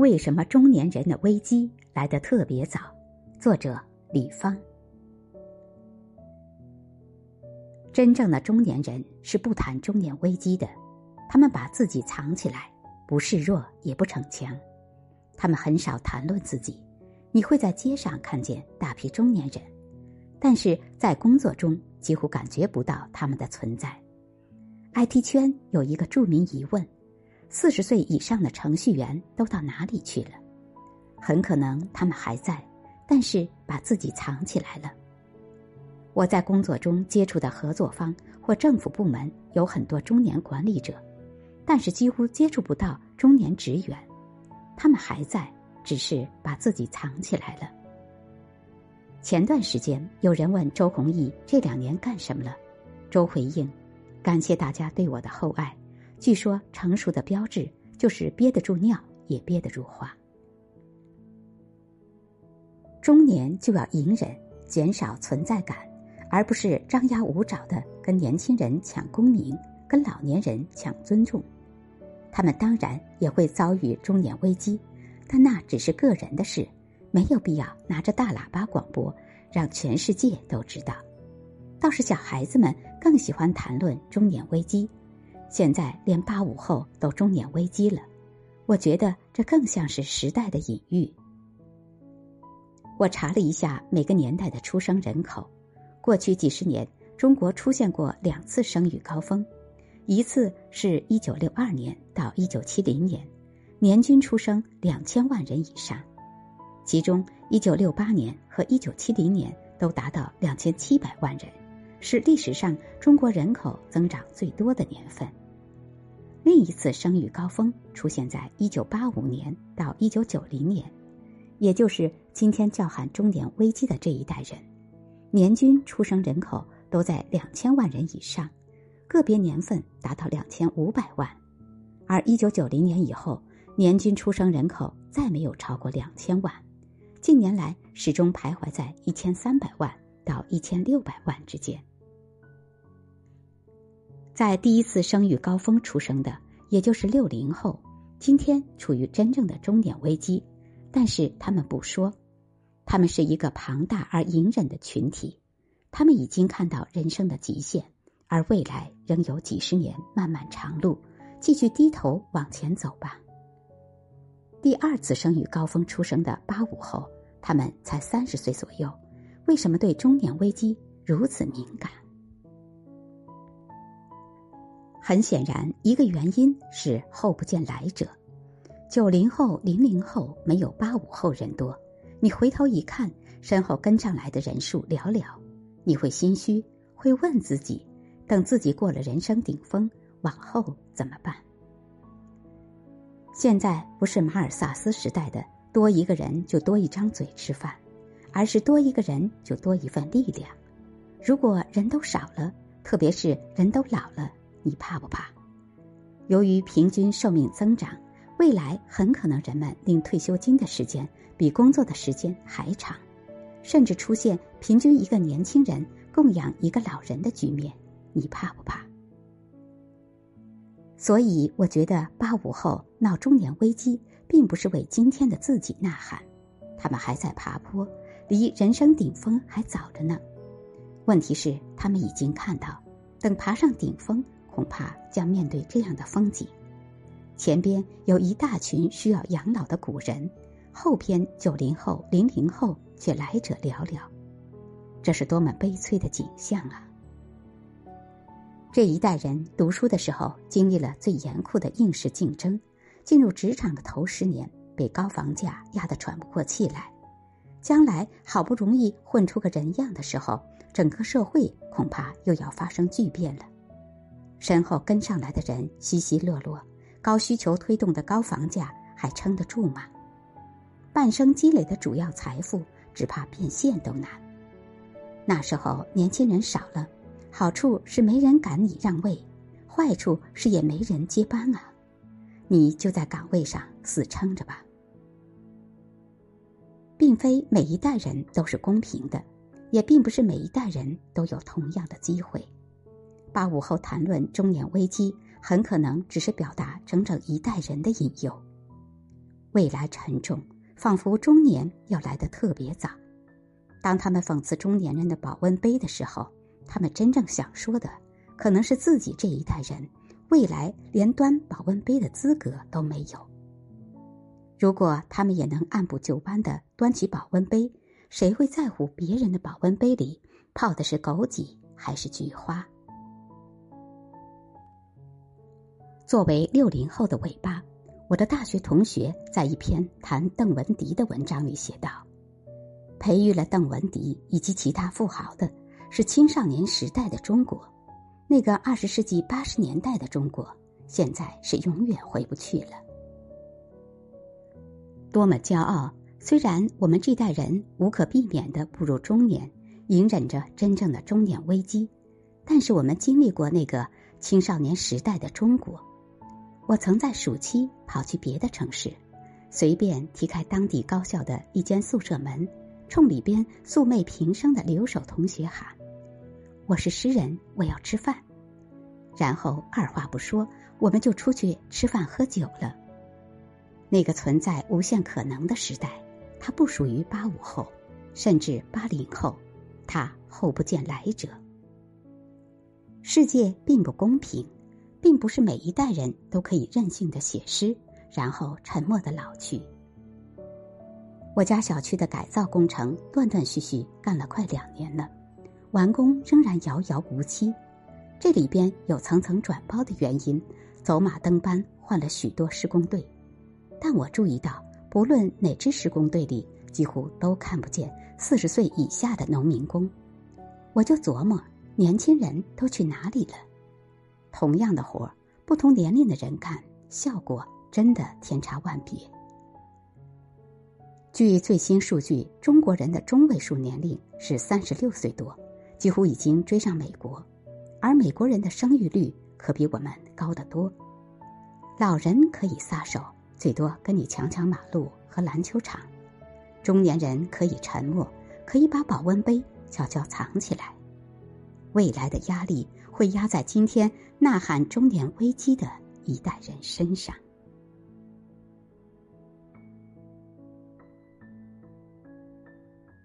为什么中年人的危机来得特别早？作者李芳。真正的中年人是不谈中年危机的，他们把自己藏起来，不示弱也不逞强。他们很少谈论自己，你会在街上看见大批中年人，但是在工作中几乎感觉不到他们的存在。IT 圈有一个著名疑问，40岁以上的程序员都到哪里去了？很可能他们还在，但是把自己藏起来了。我在工作中接触的合作方或政府部门有很多中年管理者，但是几乎接触不到中年职员，他们还在，只是把自己藏起来了。前段时间有人问周鸿祎这2年干什么了，周回应：感谢大家对我的厚爱，据说成熟的标志就是憋得住尿也憋得住话。中年就要隐忍，减少存在感，而不是张牙舞爪的跟年轻人抢功名，跟老年人抢尊重。他们当然也会遭遇中年危机，但那只是个人的事，没有必要拿着大喇叭广播让全世界都知道。倒是小孩子们更喜欢谈论中年危机，现在连85后都中年危机了，我觉得这更像是时代的隐喻。我查了一下每个年代的出生人口，过去几十年中国出现过2次生育高峰，一次是1962年到1970年，年均出生2000万人以上，其中1968年和1970年都达到2700万人，是历史上中国人口增长最多的年份。另一次生育高峰出现在1985年到1990年，也就是今天叫喊中年危机的这一代人，年均出生人口都在2000万人以上，个别年份达到2500万，而1990年以后，年均出生人口再没有超过2000万，近年来始终徘徊在1300万到1600万之间。在第一次生育高峰出生的，也就是60后，今天处于真正的中年危机，但是他们不说，他们是一个庞大而隐忍的群体，他们已经看到人生的极限，而未来仍有几十年漫漫长路，继续低头往前走吧。第二次生育高峰出生的85后，他们才30岁左右，为什么对中年危机如此敏感？很显然，一个原因是后不见来者。90后、00后没有85后人多，你回头一看，身后跟上来的人数寥寥，你会心虚，会问自己，等自己过了人生顶峰，往后怎么办？现在不是马尔萨斯时代的多一个人就多一张嘴吃饭，而是多一个人就多一份力量。如果人都少了，特别是人都老了，你怕不怕？由于平均寿命增长，未来很可能人们领退休金的时间比工作的时间还长，甚至出现平均一个年轻人供养一个老人的局面，你怕不怕？所以我觉得85后闹中年危机并不是为今天的自己呐喊，他们还在爬坡，离人生顶峰还早着呢。问题是他们已经看到，等爬上顶峰恐怕将面对这样的风景，前边有一大群需要养老的古人，后边90后、00后却来者寥寥，这是多么悲催的景象啊！这一代人读书的时候经历了最严酷的应试竞争，进入职场的头10年被高房价压得喘不过气来，将来好不容易混出个人样的时候，整个社会恐怕又要发生巨变了。身后跟上来的人稀稀落落，高需求推动的高房价还撑得住吗？半生积累的主要财富只怕变现都难。那时候年轻人少了，好处是没人敢你让位，坏处是也没人接班啊，你就在岗位上死撑着吧。并非每一代人都是公平的，也并不是每一代人都有同样的机会。85后谈论中年危机，很可能只是表达整整一代人的隐忧。未来沉重，仿佛中年要来得特别早。当他们讽刺中年人的保温杯的时候，他们真正想说的可能是自己这一代人未来连端保温杯的资格都没有。如果他们也能按部就班地端起保温杯，谁会在乎别人的保温杯里泡的是枸杞还是菊花？作为60后的尾巴，我的大学同学在一篇谈邓文迪的文章里写道，培育了邓文迪以及其他富豪的是青少年时代的中国，那个20世纪80年代的中国，现在是永远回不去了。多么骄傲，虽然我们这代人无可避免地步入中年，隐忍着真正的中年危机，但是我们经历过那个青少年时代的中国。我曾在暑期跑去别的城市，随便踢开当地高校的一间宿舍门，冲里边素昧平生的留守同学喊，我是诗人，我要吃饭。然后二话不说，我们就出去吃饭喝酒了。那个存在无限可能的时代，它不属于85后，甚至80后，它后不见来者。世界并不公平，并不是每一代人都可以任性的写诗，然后沉默的老去。我家小区的改造工程断断续续干了快2年了，完工仍然遥遥无期，这里边有层层转包的原因，走马灯般换了许多施工队，但我注意到，不论哪支施工队里，几乎都看不见40岁以下的农民工。我就琢磨，年轻人都去哪里了？同样的活，不同年龄的人干，效果真的天差万别。据最新数据，中国人的中位数年龄是36岁多，几乎已经追上美国，而美国人的生育率可比我们高得多。老人可以撒手，最多跟你抢马路和篮球场，中年人可以沉默，可以把保温杯悄悄藏起来。未来的压力会压在今天呐喊中年危机的一代人身上。